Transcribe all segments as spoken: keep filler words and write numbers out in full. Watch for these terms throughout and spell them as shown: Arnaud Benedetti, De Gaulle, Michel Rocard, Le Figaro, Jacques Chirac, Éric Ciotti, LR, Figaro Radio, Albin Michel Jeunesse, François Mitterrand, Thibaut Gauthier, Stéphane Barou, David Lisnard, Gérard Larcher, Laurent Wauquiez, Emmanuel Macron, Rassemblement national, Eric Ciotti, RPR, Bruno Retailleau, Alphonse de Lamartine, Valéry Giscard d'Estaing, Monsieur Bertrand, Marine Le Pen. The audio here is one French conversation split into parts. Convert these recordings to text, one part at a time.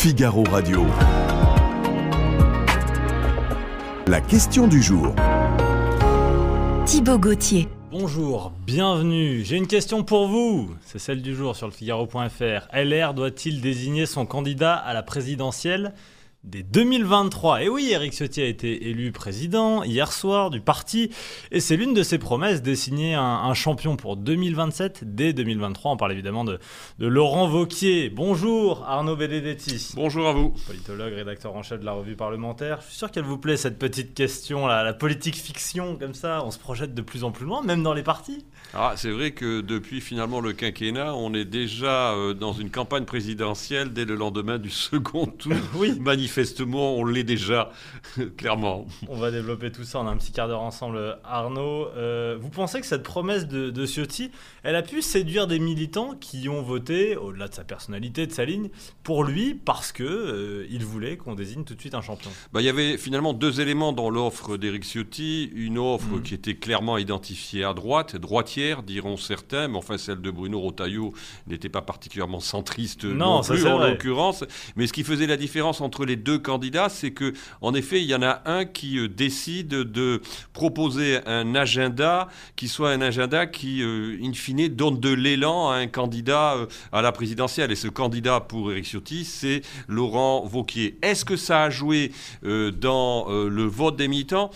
Figaro Radio. La question du jour. Thibaut Gauthier. Bonjour, bienvenue. J'ai une question pour vous. C'est celle du jour sur le Figaro point F R. L R doit-il désigner son candidat à la présidentielle dès deux mille vingt-trois? Et oui, Eric Ciotti a été élu président hier soir du parti. Et c'est l'une de ses promesses, dessiner un, un champion pour deux mille vingt-sept dès deux mille vingt-trois. On parle évidemment de, de Laurent Wauquiez. Bonjour Arnaud Benedetti. Bonjour à vous. Politologue, rédacteur en chef de la revue parlementaire. Je suis sûr qu'elle vous plaît cette petite question, là, la politique fiction, comme ça. On se projette de plus en plus loin, même dans les partis. Ah, c'est vrai que depuis finalement le quinquennat, on est déjà euh, dans une campagne présidentielle dès le lendemain du second tour. Oui, magnifique. Manifestement, on l'est déjà, clairement. On va développer tout ça en un petit quart d'heure ensemble, Arnaud. Euh, vous pensez que cette promesse de, de Ciotti, elle a pu séduire des militants qui ont voté, au-delà de sa personnalité, de sa ligne, pour lui, parce qu'il euh, voulait qu'on désigne tout de suite un champion? Bah, il y avait finalement deux éléments dans l'offre d'Éric Ciotti. Une offre mmh. qui était clairement identifiée à droite, droitière, diront certains, mais enfin celle de Bruno Retailleau n'était pas particulièrement centriste non, non plus, ça, en vrai. l'occurrence. Mais ce qui faisait la différence entre les deux candidats, c'est que, en effet, il y en a un qui décide de proposer un agenda qui soit un agenda qui, in fine, donne de l'élan à un candidat à la présidentielle. Et ce candidat pour Éric Ciotti, c'est Laurent Wauquiez. Est-ce que ça a joué dans le vote des militants ?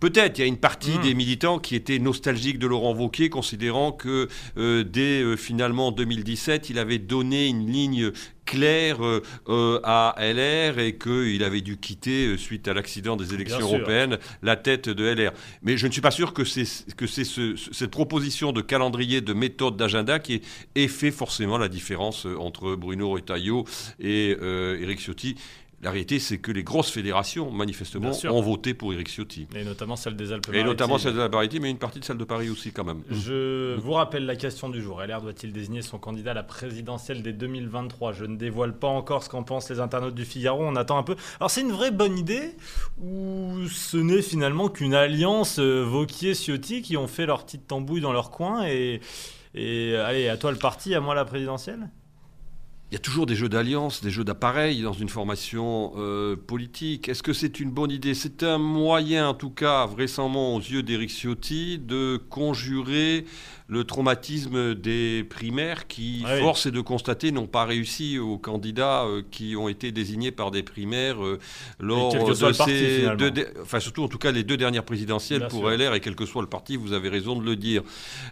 Peut-être, il y a une partie mmh. des militants qui étaient nostalgiques de Laurent Wauquiez, considérant que euh, dès euh, finalement deux mille dix-sept, il avait donné une ligne claire euh, euh, à L R et qu'il avait dû quitter, euh, suite à l'accident des élections européennes, la tête de L R. Mais je ne suis pas sûr que c'est, que c'est ce, cette proposition de calendrier, de méthode, d'agenda qui ait, ait fait forcément la différence entre Bruno Retailleau et euh, Éric Ciotti. La réalité, c'est que les grosses fédérations, manifestement, ont voté pour Éric Ciotti. Et notamment celle des Alpes-Maritimes. Et notamment celle des Alpes-Maritimes, mais une partie de celle de Paris aussi, quand même. Je vous rappelle la question du jour. L R doit-il désigner son candidat à la présidentielle dès deux mille vingt-trois? Je ne dévoile pas encore ce qu'en pensent les internautes du Figaro. On attend un peu. Alors, c'est une vraie bonne idée ou ce n'est finalement qu'une alliance Wauquiez-Ciotti qui ont fait leur petite tambouille dans leur coin et, et allez, à toi le parti, à moi la présidentielle? Il y a toujours des jeux d'alliance, des jeux d'appareil dans une formation euh, politique. Est-ce que c'est une bonne idée? C'est un moyen, en tout cas, vraisemblablement aux yeux d'Éric Ciotti, de conjurer le traumatisme des primaires qui, ah oui. force est de constater, n'ont pas réussi aux candidats euh, qui ont été désignés par des primaires euh, lors de ces... Parti, deux de... Enfin, surtout, en tout cas, les deux dernières présidentielles Bien pour sûr. L R, et quel que soit le parti, vous avez raison de le dire.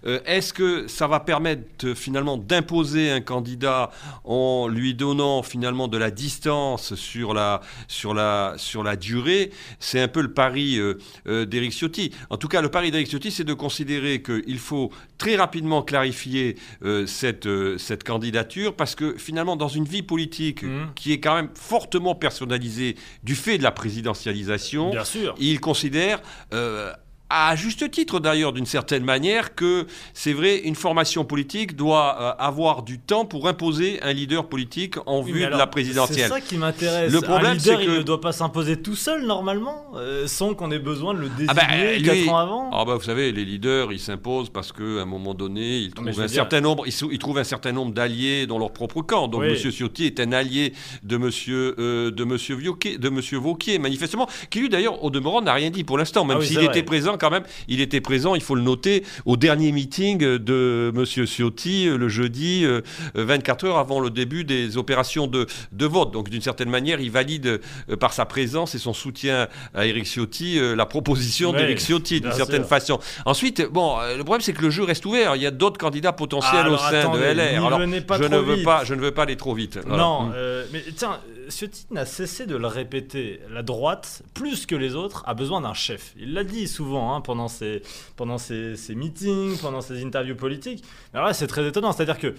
Euh, est-ce que ça va permettre, finalement, d'imposer un candidat en en lui donnant finalement de la distance sur la, sur la, sur la durée? C'est un peu le pari euh, euh, d'Éric Ciotti. En tout cas, le pari d'Éric Ciotti, c'est de considérer qu'il faut très rapidement clarifier euh, cette, euh, cette candidature, parce que finalement, dans une vie politique mmh. qui est quand même fortement personnalisée du fait de la présidentialisation, Bien sûr. il considère... Euh, à juste titre, d'ailleurs, d'une certaine manière, que c'est vrai, une formation politique doit euh, avoir du temps pour imposer un leader politique en oui, vue alors, de la présidentielle. C'est ça qui m'intéresse. Le problème, un leader, c'est que... il ne doit pas s'imposer tout seul, normalement, euh, sans qu'on ait besoin de le désigner ah bah, lui... quatre ans avant. Ah bah, vous savez, les leaders, ils s'imposent parce qu'à un moment donné, ils trouvent, un, dire... certain nombre, ils, ils trouvent un certain nombre d'alliés dans leur propre camp. Donc, oui. Monsieur Ciotti est un allié de Monsieur, euh, de Monsieur Wauquiez, de Monsieur Wauquiez, manifestement, qui, lui, d'ailleurs, au demeurant, n'a rien dit pour l'instant, même ah oui, s'il était vrai. présent. Quand même, il était présent, il faut le noter, au dernier meeting de M. Ciotti le jeudi, vingt-quatre heures avant le début des opérations de, de vote. Donc, d'une certaine manière, il valide par sa présence et son soutien à Éric Ciotti la proposition ouais, d'Éric Ciotti, d'une certaine sûr. façon. Ensuite, bon, le problème, c'est que le jeu reste ouvert. Il y a d'autres candidats potentiels ah, au sein attendez, de L R. Alors, je ne, veux pas, je ne veux pas aller trop vite. Voilà. Non, euh, mais tiens, Ciotti n'a cessé de le répéter. La droite, plus que les autres, a besoin d'un chef. Il l'a dit souvent. Hein, pendant ces pendant ces, ces meetings, pendant ces interviews politiques. Mais alors là, c'est très étonnant. C'est-à-dire que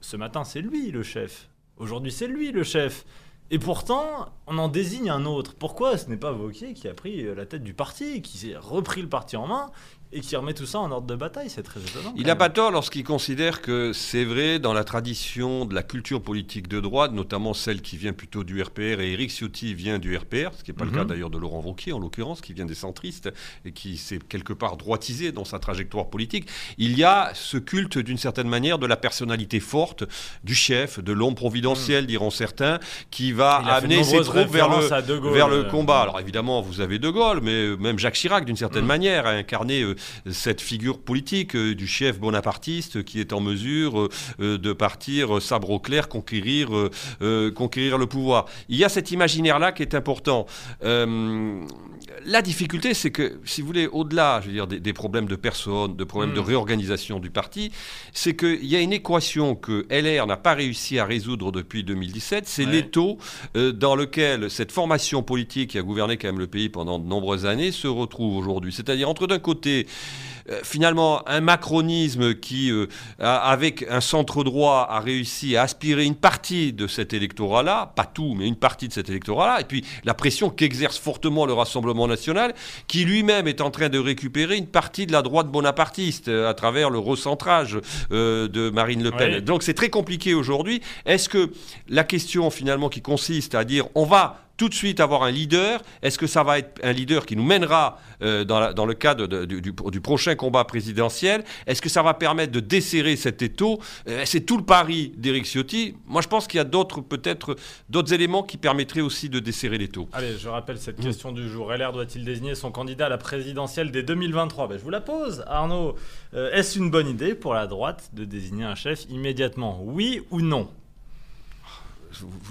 ce matin, c'est lui le chef. Aujourd'hui, c'est lui le chef. Et pourtant, on en désigne un autre. Pourquoi ce n'est pas Wauquiez qui a pris la tête du parti, qui a repris le parti en main et qui remet tout ça en ordre de bataille. C'est très étonnant. Il n'a pas tort lorsqu'il considère que c'est vrai, dans la tradition de la culture politique de droite, notamment celle qui vient plutôt du R P R, et Eric Ciotti vient du R P R, ce qui n'est pas mm-hmm. le cas d'ailleurs de Laurent Wauquiez, en l'occurrence, qui vient des centristes et qui s'est quelque part droitisé dans sa trajectoire politique, il y a ce culte d'une certaine manière de la personnalité forte du chef, de l'homme providentiel, mm. diront certains, qui va amener ses troupes vers le, Gaulle, vers le euh, combat. Alors évidemment, vous avez De Gaulle, mais même Jacques Chirac, d'une certaine mm. manière, a incarné euh, cette figure politique euh, du chef bonapartiste euh, qui est en mesure euh, de partir euh, sabre au clair, conquérir, euh, euh, conquérir le pouvoir. Il y a cet imaginaire-là qui est important. Euh, la difficulté, c'est que, si vous voulez, au-delà, je veux dire, des, des problèmes de personnes, de problèmes mm. de réorganisation du parti, c'est qu'il y a une équation que L R n'a pas réussi à résoudre depuis deux mille dix-sept, c'est ouais. l'étau euh, dans lequel cette formation politique qui a gouverné quand même le pays pendant de nombreuses années se retrouve aujourd'hui. C'est-à-dire entre d'un côté Euh, finalement, un macronisme qui, euh, a, avec un centre-droit, a réussi à aspirer une partie de cet électorat-là, pas tout, mais une partie de cet électorat-là, et puis la pression qu'exerce fortement le Rassemblement national, qui lui-même est en train de récupérer une partie de la droite bonapartiste euh, à travers le recentrage euh, de Marine Le Pen. Oui. Donc c'est très compliqué aujourd'hui. Est-ce que la question, finalement, qui consiste à dire « on va » tout de suite avoir un leader, est-ce que ça va être un leader qui nous mènera euh, dans, la, dans le cadre de, du, du, du prochain combat présidentiel? Est-ce que ça va permettre de desserrer cet étau? euh, C'est tout le pari d'Éric Ciotti. Moi, je pense qu'il y a d'autres, peut-être, d'autres éléments qui permettraient aussi de desserrer l'étau. Allez, je rappelle cette mmh. question du jour. L R doit-il désigner son candidat à la présidentielle dès deux mille vingt-trois? Ben, je vous la pose, Arnaud. Euh, est-ce une bonne idée pour la droite de désigner un chef immédiatement? Oui ou non?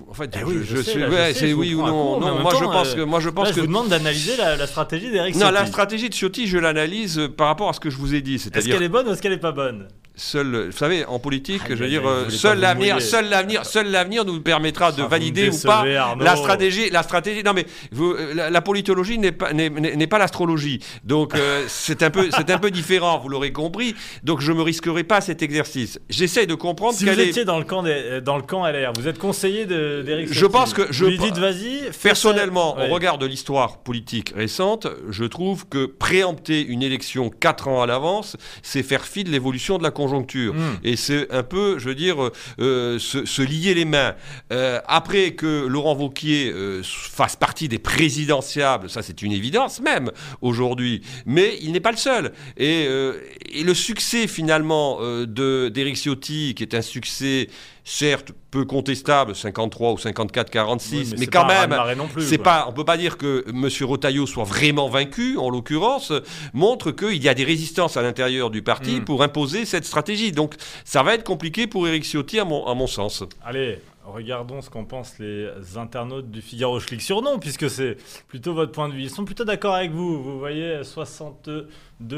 En fait, eh je, oui, je, je sais, suis. Là, je ouais, sais, c'est oui ou non. Cours, non moi, temps, je pense euh, que, moi, je pense là, que. Je vous demande d'analyser la, la stratégie d'Éric Ciotti. Non, la stratégie de Ciotti, je l'analyse par rapport à ce que je vous ai dit. C'est-à-dire... Est-ce qu'elle est bonne ou est-ce qu'elle n'est pas bonne? Seul, vous savez, en politique, ah, je veux dire, seul l'avenir, seul l'avenir, seul l'avenir nous permettra de valider ou pas la stratégie, la stratégie. Non mais vous, la, la politologie n'est pas, n'est, n'est pas l'astrologie, donc euh, c'est un peu, c'est un peu différent. Vous l'aurez compris. Donc je me risquerai pas à cet exercice. J'essaie de comprendre. Si vous étiez est... dans le camp, des, dans le camp L R, vous êtes conseiller de, d'Éric Ciotti. Je pense que je. Vous lui dites vas-y. Personnellement, ça... au ouais. regard de l'histoire politique récente, je trouve que préempter une élection quatre ans à l'avance, c'est faire fi de l'évolution de la conjoncture. Mm. Et c'est un peu, je veux dire, euh, se, se lier les mains. Euh, après que Laurent Wauquiez euh, fasse partie des présidentiables, ça c'est une évidence même aujourd'hui, mais il n'est pas le seul. Et, euh, et le succès finalement euh, de, d'Éric Ciotti, qui est un succès certes peu contestable, cinquante-trois ou cinquante-quatre quarante-six, oui, mais, mais quand même, plus, c'est pas, on ne peut pas dire que M. Retailleau soit vraiment vaincu, en l'occurrence, montre qu'il y a des résistances à l'intérieur du parti mmh. pour imposer cette stratégie. Donc ça va être compliqué pour Éric Ciotti, à mon, à mon sens. Allez, regardons ce qu'en pensent les internautes du Figaro. Je clique sur non, puisque c'est plutôt votre point de vue. Ils sont plutôt d'accord avec vous. Vous voyez, soixante-deux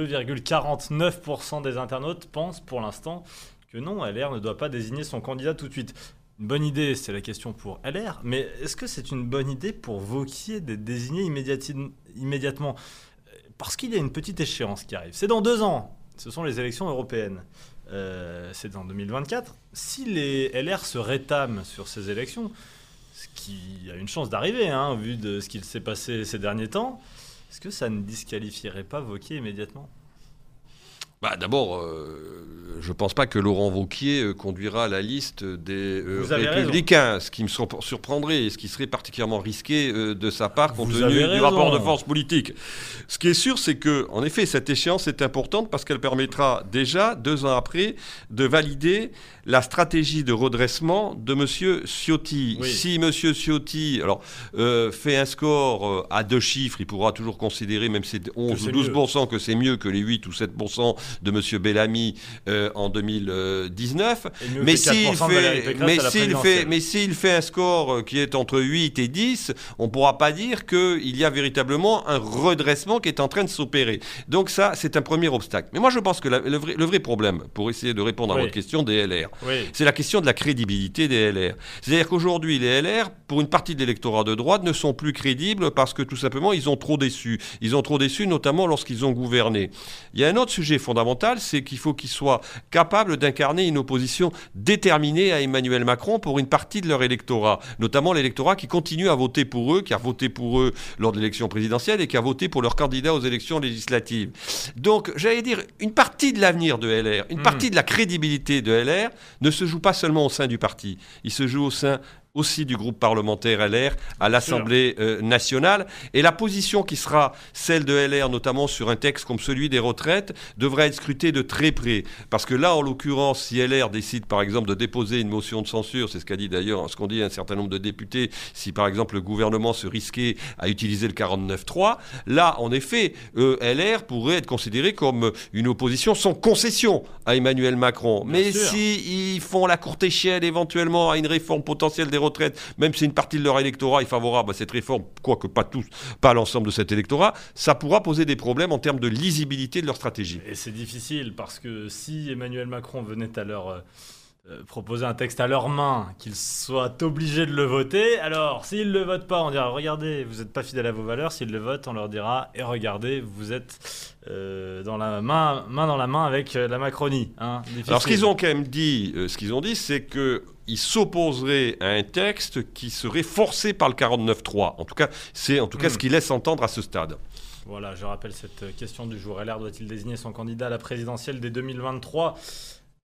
virgule quarante-neuf pour cent des internautes pensent pour l'instant que non, L R ne doit pas désigner son candidat tout de suite. Une bonne idée, c'est la question pour L R, mais est-ce que c'est une bonne idée pour Wauquiez d'être désigné immédiati- immédiatement? Parce qu'il y a une petite échéance qui arrive. C'est dans deux ans. Ce sont les élections européennes. Euh, c'est en deux mille vingt-quatre. Si les L R se rétament sur ces élections, ce qui a une chance d'arriver, hein, vu de ce qu'il s'est passé ces derniers temps, est-ce que ça ne disqualifierait pas Wauquiez immédiatement? Bah, d'abord, euh, je ne pense pas que Laurent Wauquiez euh, conduira la liste des euh, Républicains, raison. Ce qui me surprendrait et ce qui serait particulièrement risqué euh, de sa part compte Vous tenu du raison. rapport de force politique. Ce qui est sûr, c'est que, en effet, cette échéance est importante parce qu'elle permettra déjà, deux ans après, de valider la stratégie de redressement de M. Ciotti. Oui. Si M. Ciotti alors, euh, fait un score euh, à deux chiffres, il pourra toujours considérer, même si c'est onze ou douze pour cent, mieux. que c'est mieux que les huit ou sept pour cent de Monsieur Bellamy euh, en deux mille dix-neuf. Mais s'il fait, mais s'il fait, mais s'il fait un score qui est entre huit et dix, on ne pourra pas dire qu'il y a véritablement un redressement qui est en train de s'opérer. Donc ça, c'est un premier obstacle. Mais moi, je pense que la, le, vrai, le vrai problème, pour essayer de répondre à oui. votre question des L R, oui. c'est la question de la crédibilité des L R. C'est-à-dire qu'aujourd'hui, les L R, pour une partie de l'électorat de droite, ne sont plus crédibles parce que tout simplement, ils ont trop déçu. Ils ont trop déçu, notamment lorsqu'ils ont gouverné. Il y a un autre sujet fondamental fondamentale, c'est qu'il faut qu'ils soient capables d'incarner une opposition déterminée à Emmanuel Macron pour une partie de leur électorat, notamment l'électorat qui continue à voter pour eux, qui a voté pour eux lors de l'élection présidentielle et qui a voté pour leur candidat aux élections législatives. Donc, j'allais dire, une partie de l'avenir de L R, une mmh. partie de la crédibilité de L R ne se joue pas seulement au sein du parti, il se joue au sein aussi du groupe parlementaire L R à l'Assemblée euh, nationale. Et la position qui sera celle de L R, notamment sur un texte comme celui des retraites, devrait être scrutée de très près. Parce que là, en l'occurrence, si L R décide, par exemple, de déposer une motion de censure, c'est ce qu'a dit d'ailleurs, ce qu'ont dit un certain nombre de députés, si, par exemple, le gouvernement se risquait à utiliser le quarante-neuf trois, là, en effet, euh, L R pourrait être considéré comme une opposition sans concession à Emmanuel Macron. Bien Mais s'ils font la courte échelle éventuellement à une réforme potentielle des retraite, même si une partie de leur électorat est favorable à cette réforme, quoique pas tous, pas l'ensemble de cet électorat, ça pourra poser des problèmes en termes de lisibilité de leur stratégie. Et c'est difficile parce que si Emmanuel Macron venait à leur euh, proposer un texte à leur main, qu'ils soient obligés de le voter, alors s'ils ne le votent pas, on dira regardez, vous n'êtes pas fidèles à vos valeurs, s'ils le votent, on leur dira et regardez, vous êtes... Euh, dans la main, main dans la main avec euh, la Macronie. Hein, Alors ce qu'ils ont quand même dit, euh, ce qu'ils ont dit, c'est qu'ils s'opposeraient à un texte qui serait forcé par le quarante-neuf trois. En tout cas, c'est en tout cas mmh. ce qu'ils laissent entendre à ce stade. Voilà, je rappelle cette question du jour. L R doit-il désigner son candidat à la présidentielle dès deux mille vingt-trois ?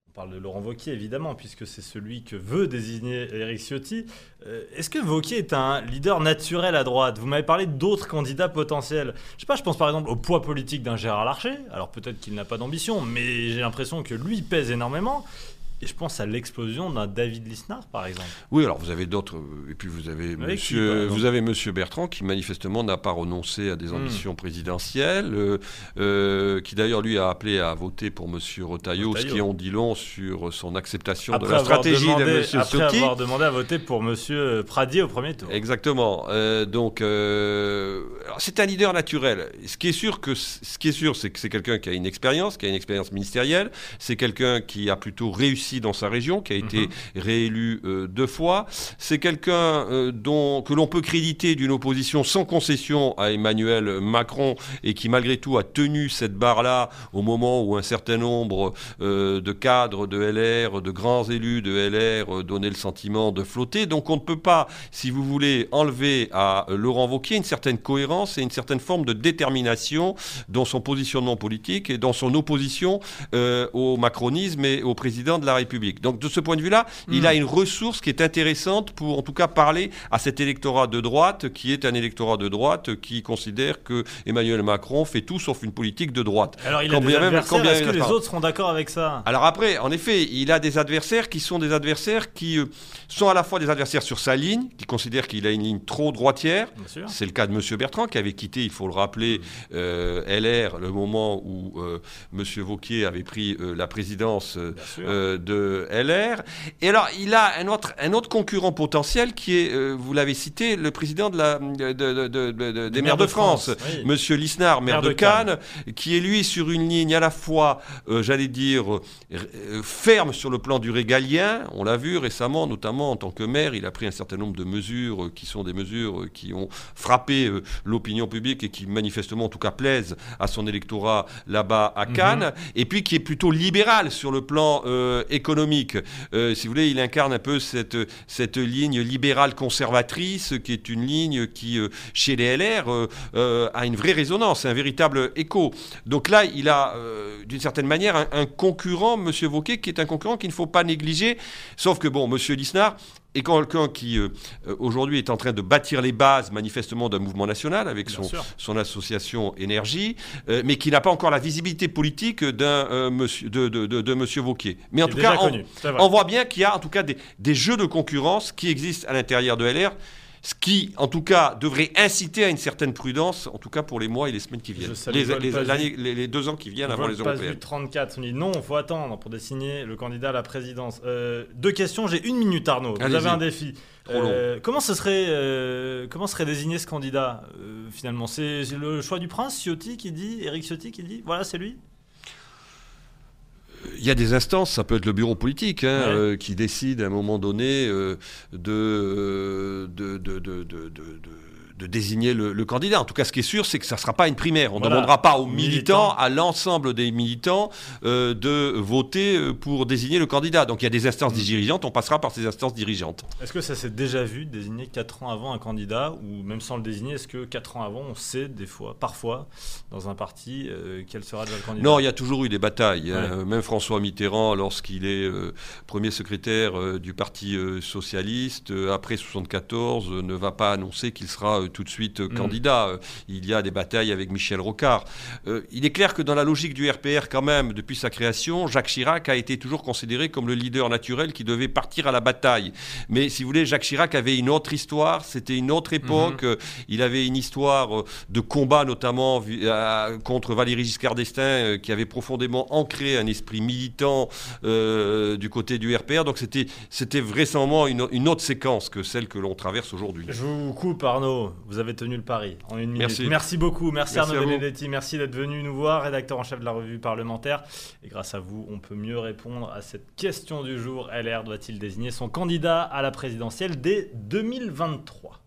On parle de Laurent Wauquiez, évidemment, puisque c'est celui que veut désigner Eric Ciotti. Euh, est-ce que Wauquiez est un leader naturel à droite ? Vous m'avez parlé d'autres candidats potentiels. Je sais pas, je pense par exemple au poids politique d'un Gérard Larcher. Alors peut-être qu'il n'a pas d'ambition, mais j'ai l'impression que lui pèse énormément. Et je pense à l'explosion d'un David Lisnard, par exemple. Oui, alors vous avez d'autres... Et puis vous avez, monsieur, vous avez Monsieur Bertrand, qui manifestement n'a pas renoncé à des ambitions mmh. présidentielles, euh, euh, qui d'ailleurs, lui, a appelé à voter pour Monsieur Retailleau, ce qui en dit long sur son acceptation après de la stratégie demandé, de Monsieur Ciotti. Après avoir demandé à voter pour Monsieur Pradier au premier tour. Exactement. Euh, donc, euh, c'est un leader naturel. Ce qui est sûr, que, ce qui est sûr, c'est que c'est quelqu'un qui a une expérience, qui a une expérience ministérielle. C'est quelqu'un qui a plutôt réussi dans sa région, qui a été mmh. réélu euh, deux fois. C'est quelqu'un euh, dont, que l'on peut créditer d'une opposition sans concession à Emmanuel Macron et qui, malgré tout, a tenu cette barre-là au moment où un certain nombre euh, de cadres de L R, de grands élus de L R euh, donnaient le sentiment de flotter. Donc on ne peut pas, si vous voulez, enlever à euh, Laurent Wauquiez une certaine cohérence et une certaine forme de détermination dans son positionnement politique et dans son opposition euh, au macronisme et au président de la République. Donc de ce point de vue-là, mmh. il a une ressource qui est intéressante pour en tout cas parler à cet électorat de droite qui est un électorat de droite qui considère que Emmanuel Macron fait tout sauf une politique de droite. Alors il a des adversaires, est-ce que les autres seront d'accord avec ça ? Alors après, en effet, il a des adversaires qui sont des adversaires qui euh, sont à la fois des adversaires sur sa ligne, qui considèrent qu'il a une ligne trop droitière. C'est le cas de Monsieur Bertrand qui avait quitté, il faut le rappeler, euh, L R le moment où euh, Monsieur Wauquiez avait pris euh, la présidence euh, de L R. Et alors, il a un autre, un autre concurrent potentiel qui est, euh, vous l'avez cité, le président de la, de, de, de, de, des maires de France, France oui. Monsieur Lisnard, maire, maire de, de Cannes, Cannes, qui est, lui, sur une ligne à la fois, euh, j'allais dire, euh, ferme sur le plan du régalien. On l'a vu récemment, notamment en tant que maire, il a pris un certain nombre de mesures euh, qui sont des mesures euh, qui ont frappé euh, l'opinion publique et qui, manifestement, en tout cas, plaisent à son électorat là-bas à Cannes. Mm-hmm. Et puis, qui est plutôt libéral sur le plan euh, économique. Euh, si vous voulez, il incarne un peu cette, cette ligne libérale conservatrice qui est une ligne qui, euh, chez les L R, euh, euh, a une vraie résonance, un véritable écho. Donc là, il a, euh, d'une certaine manière, un, un concurrent, M. Wauquiez, qui est un concurrent qu'il ne faut pas négliger. Sauf que, bon, M. Lisnard... Et quelqu'un qui, euh, aujourd'hui, est en train de bâtir les bases, manifestement, d'un mouvement national avec son, son association Énergie, euh, mais qui n'a pas encore la visibilité politique d'un, euh, monsieur, de, de, de, de M. Wauquiez. Mais en tout cas, on, on voit bien qu'il y a en tout cas des, des jeux de concurrence qui existent à l'intérieur de L R. Ce qui, en tout cas, devrait inciter à une certaine prudence, en tout cas pour les mois et les semaines qui viennent. Les, les, les, les deux ans qui viennent avant les européennes. trente-quatre, on dit non, il faut attendre pour désigner le candidat à la présidence. Euh, deux questions, j'ai une minute, Arnaud. Vous avez un défi. Euh, comment, ce serait, euh, comment serait désigné ce candidat, euh, finalement ? C'est le choix du prince, Ciotti qui dit, Eric Ciotti qui dit, voilà, c'est lui ? Il y a des instances, ça peut être le bureau politique, hein, ouais. euh, qui décide à un moment donné euh, de, euh, de, de, de, de, de, de... de désigner le, le candidat. En tout cas, ce qui est sûr, c'est que ça ne sera pas une primaire. On ne voilà. demandera pas aux militants, militants, à l'ensemble des militants, euh, de voter pour désigner le candidat. Donc il y a des instances dirigeantes, on passera par ces instances dirigeantes. Est-ce que ça s'est déjà vu de désigner quatre ans avant un candidat, ou même sans le désigner, est-ce que quatre ans avant, on sait des fois, parfois, dans un parti, euh, quel sera déjà le candidat ? Non, il y a toujours eu des batailles. Ouais. Hein. Même François Mitterrand, lorsqu'il est euh, premier secrétaire euh, du Parti euh, socialiste, euh, après soixante-quatorze, euh, ne va pas annoncer qu'il sera euh, tout de suite euh, candidat. Mmh. Il y a des batailles avec Michel Rocard. Euh, il est clair que dans la logique du R P R, quand même, depuis sa création, Jacques Chirac a été toujours considéré comme le leader naturel qui devait partir à la bataille. Mais si vous voulez, Jacques Chirac avait une autre histoire, c'était une autre époque. Mmh. Il avait une histoire de combat, notamment euh, contre Valéry Giscard d'Estaing, euh, qui avait profondément ancré un esprit militant euh, du côté du R P R. Donc c'était, c'était vraisemblablement une, une autre séquence que celle que l'on traverse aujourd'hui. Je vous coupe, Arnaud. Vous avez tenu le pari en une minute. Merci, merci beaucoup. Merci, merci Arnaud Benedetti. Merci d'être venu nous voir, rédacteur en chef de la revue parlementaire. Et grâce à vous, on peut mieux répondre à cette question du jour. L R doit-il désigner son candidat à la présidentielle dès deux mille vingt-trois ?